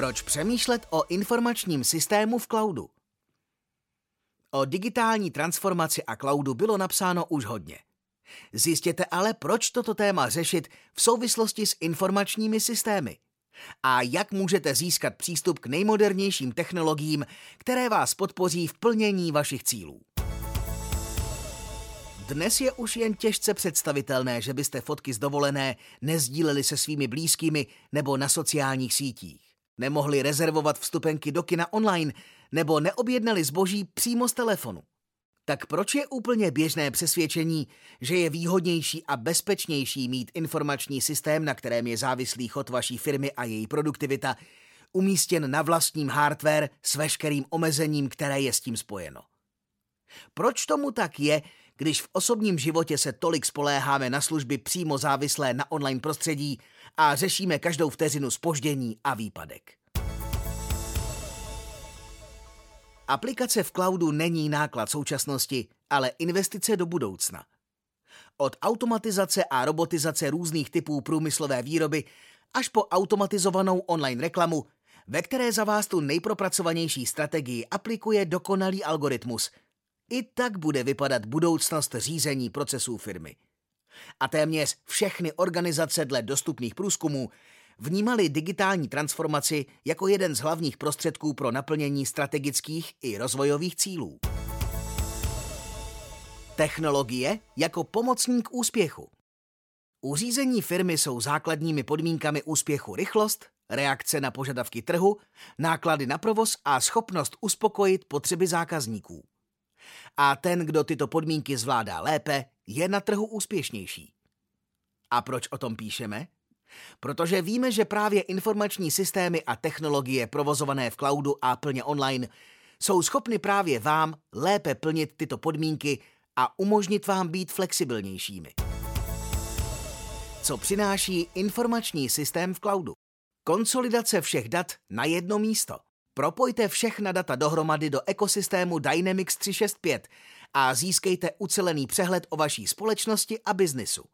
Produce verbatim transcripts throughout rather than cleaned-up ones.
Proč přemýšlet o informačním systému v cloudu? O digitální transformaci a cloudu bylo napsáno už hodně. Zjistěte ale, proč toto téma řešit v souvislosti s informačními systémy a jak můžete získat přístup k nejmodernějším technologiím, které vás podpoří v plnění vašich cílů. Dnes je už jen těžce představitelné, že byste fotky z dovolené nezdíleli se svými blízkými nebo na sociálních sítích, nemohli rezervovat vstupenky do kina online nebo neobjednali zboží přímo z telefonu. Tak proč je úplně běžné přesvědčení, že je výhodnější a bezpečnější mít informační systém, na kterém je závislý chod vaší firmy a její produktivita, umístěn na vlastním hardware s veškerým omezením, které je s tím spojeno? Proč tomu tak je, když v osobním životě se tolik spoléháme na služby přímo závislé na online prostředí a řešíme každou vteřinu zpoždění a výpadek? Aplikace v cloudu není náklad současnosti, ale investice do budoucna. Od automatizace a robotizace různých typů průmyslové výroby až po automatizovanou online reklamu, ve které za vás tu nejpropracovanější strategii aplikuje dokonalý algoritmus. I tak bude vypadat budoucnost řízení procesů firmy. A téměř všechny organizace dle dostupných průzkumů vnímali digitální transformaci jako jeden z hlavních prostředků pro naplnění strategických i rozvojových cílů. Technologie jako pomocník úspěchu. U řízení firmy jsou základními podmínkami úspěchu rychlost, reakce na požadavky trhu, náklady na provoz a schopnost uspokojit potřeby zákazníků. A ten, kdo tyto podmínky zvládá lépe, je na trhu úspěšnější. A proč o tom píšeme? Protože víme, že právě informační systémy a technologie provozované v cloudu a plně online jsou schopny právě vám lépe plnit tyto podmínky a umožnit vám být flexibilnějšími. Co přináší informační systém v cloudu? Konsolidace všech dat na jedno místo. Propojte všechna data dohromady do ekosystému Dynamics tři šedesát pět a získejte ucelený přehled o vaší společnosti a biznisu.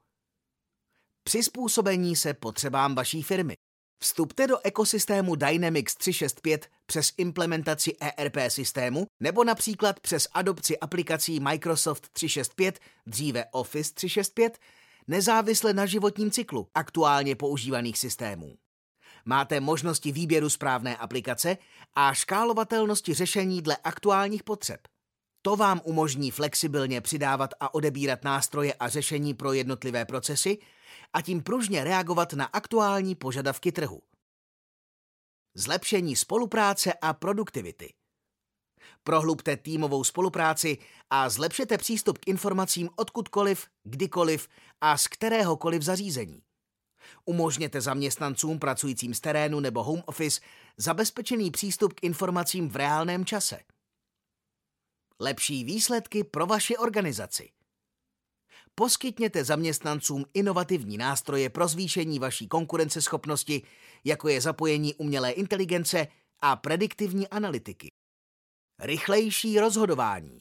Přizpůsobení se potřebám vaší firmy. Vstupte do ekosystému Dynamics tři šedesát pět přes implementaci E R P systému nebo například přes adopci aplikací Microsoft tři šedesát pět, dříve Office tři šedesát pět, nezávisle na životním cyklu aktuálně používaných systémů. Máte možnosti výběru správné aplikace a škálovatelnosti řešení dle aktuálních potřeb. To vám umožní flexibilně přidávat a odebírat nástroje a řešení pro jednotlivé procesy a tím pružně reagovat na aktuální požadavky trhu. Zlepšení spolupráce a produktivity. Prohlubte týmovou spolupráci a zlepšete přístup k informacím odkudkoliv, kdykoliv a z kteréhokoliv zařízení. Umožněte zaměstnancům pracujícím z terénu nebo home office zabezpečený přístup k informacím v reálném čase. Lepší výsledky pro vaši organizaci. Poskytněte zaměstnancům inovativní nástroje pro zvýšení vaší konkurenceschopnosti, jako je zapojení umělé inteligence a prediktivní analytiky. Rychlejší rozhodování.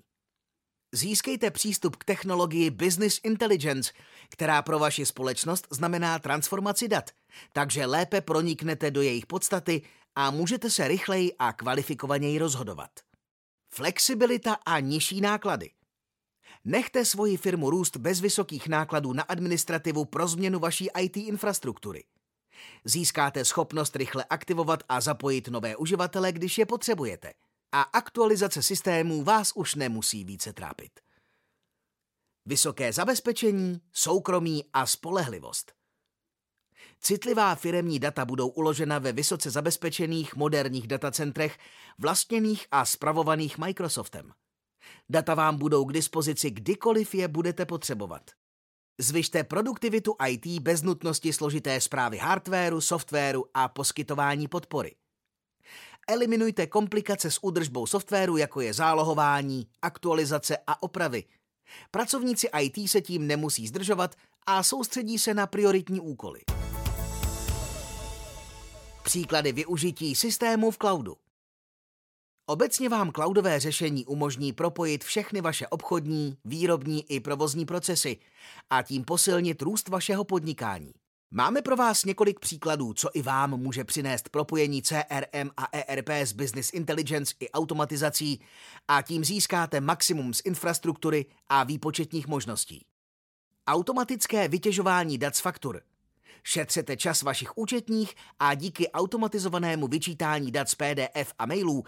Získejte přístup k technologii Business Intelligence, která pro vaši společnost znamená transformaci dat, takže lépe proniknete do jejich podstaty a můžete se rychleji a kvalifikovaněji rozhodovat. Flexibilita a nižší náklady. Nechte svoji firmu růst bez vysokých nákladů na administrativu pro změnu vaší I T infrastruktury. Získáte schopnost rychle aktivovat a zapojit nové uživatele, když je potřebujete. A aktualizace systémů vás už nemusí více trápit. Vysoké zabezpečení, soukromí a spolehlivost. Citlivá firemní data budou uložena ve vysoce zabezpečených moderních datacentrech vlastněných a spravovaných Microsoftem. Data vám budou k dispozici kdykoliv je budete potřebovat. Zvyšte produktivitu I T bez nutnosti složité správy hardwaru, softwaru a poskytování podpory. Eliminujte komplikace s údržbou softwaru, jako je zálohování, aktualizace a opravy. Pracovníci I T se tím nemusí zdržovat a soustředí se na prioritní úkoly. Příklady využití systému v cloudu. Obecně vám cloudové řešení umožní propojit všechny vaše obchodní, výrobní i provozní procesy a tím posilnit růst vašeho podnikání. Máme pro vás několik příkladů, co i vám může přinést propojení C R M a E R P s Business Intelligence i automatizací a tím získáte maximum z infrastruktury a výpočetních možností. Automatické vytěžování dat z faktur. Šetřete čas vašich účetních a díky automatizovanému vyčítání dat z P D F a mailů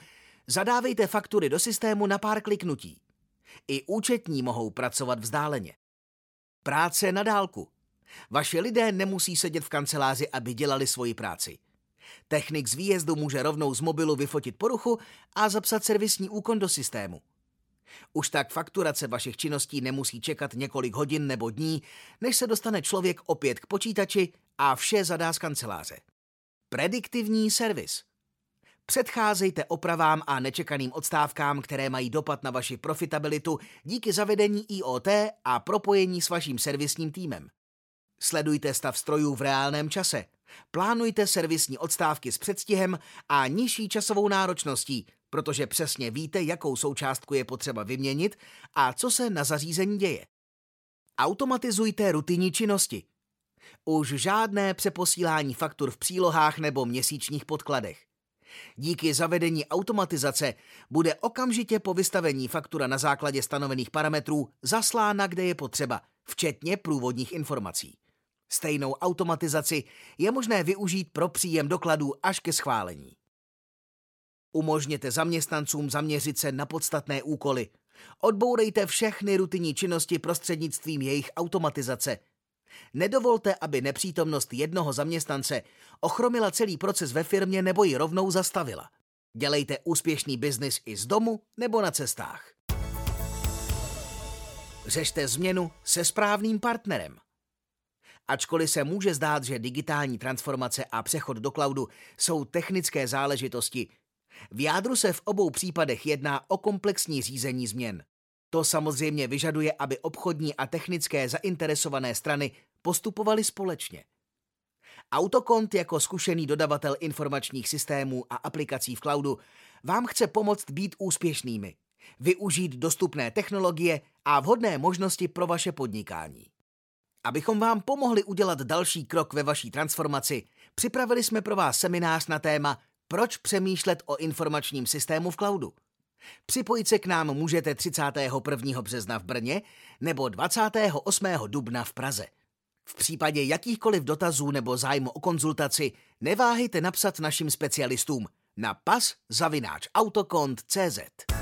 zadávejte faktury do systému na pár kliknutí. I účetní mohou pracovat vzdáleně. Práce na dálku. Vaši lidé nemusí sedět v kanceláři, aby dělali svoji práci. Technik z výjezdu může rovnou z mobilu vyfotit poruchu a zapsat servisní úkon do systému. Už tak fakturace vašich činností nemusí čekat několik hodin nebo dní, než se dostane člověk opět k počítači a vše zadá z kanceláře. Prediktivní servis. Předcházejte opravám a nečekaným odstávkám, které mají dopad na vaši profitabilitu díky zavedení I O T a propojení s vaším servisním týmem. Sledujte stav strojů v reálném čase. Plánujte servisní odstávky s předstihem a nižší časovou náročností, protože přesně víte, jakou součástku je potřeba vyměnit a co se na zařízení děje. Automatizujte rutinní činnosti. Už žádné přeposílání faktur v přílohách nebo měsíčních podkladech. Díky zavedení automatizace bude okamžitě po vystavení faktura na základě stanovených parametrů zaslána, kde je potřeba, včetně průvodních informací. Stejnou automatizaci je možné využít pro příjem dokladů až ke schválení. Umožněte zaměstnancům zaměřit se na podstatné úkoly. Odbourejte všechny rutinní činnosti prostřednictvím jejich automatizace. Nedovolte, aby nepřítomnost jednoho zaměstnance ochromila celý proces ve firmě nebo ji rovnou zastavila. Dělejte úspěšný biznis i z domu nebo na cestách. Řešte změnu se správným partnerem. Ačkoliv se může zdát, že digitální transformace a přechod do cloudu jsou technické záležitosti, v jádru se v obou případech jedná o komplexní řízení změn. To samozřejmě vyžaduje, aby obchodní a technické zainteresované strany postupovaly společně. Autocont jako zkušený dodavatel informačních systémů a aplikací v cloudu vám chce pomoct být úspěšnými, využít dostupné technologie a vhodné možnosti pro vaše podnikání. Abychom vám pomohli udělat další krok ve vaší transformaci, připravili jsme pro vás seminář na téma Proč přemýšlet o informačním systému v cloudu? Připojit se k nám můžete třicátého prvního března v Brně nebo dvacátého osmého dubna v Praze. V případě jakýchkoliv dotazů nebo zájmu o konzultaci neváhejte napsat našim specialistům na pas zavináč autocont tečka cz.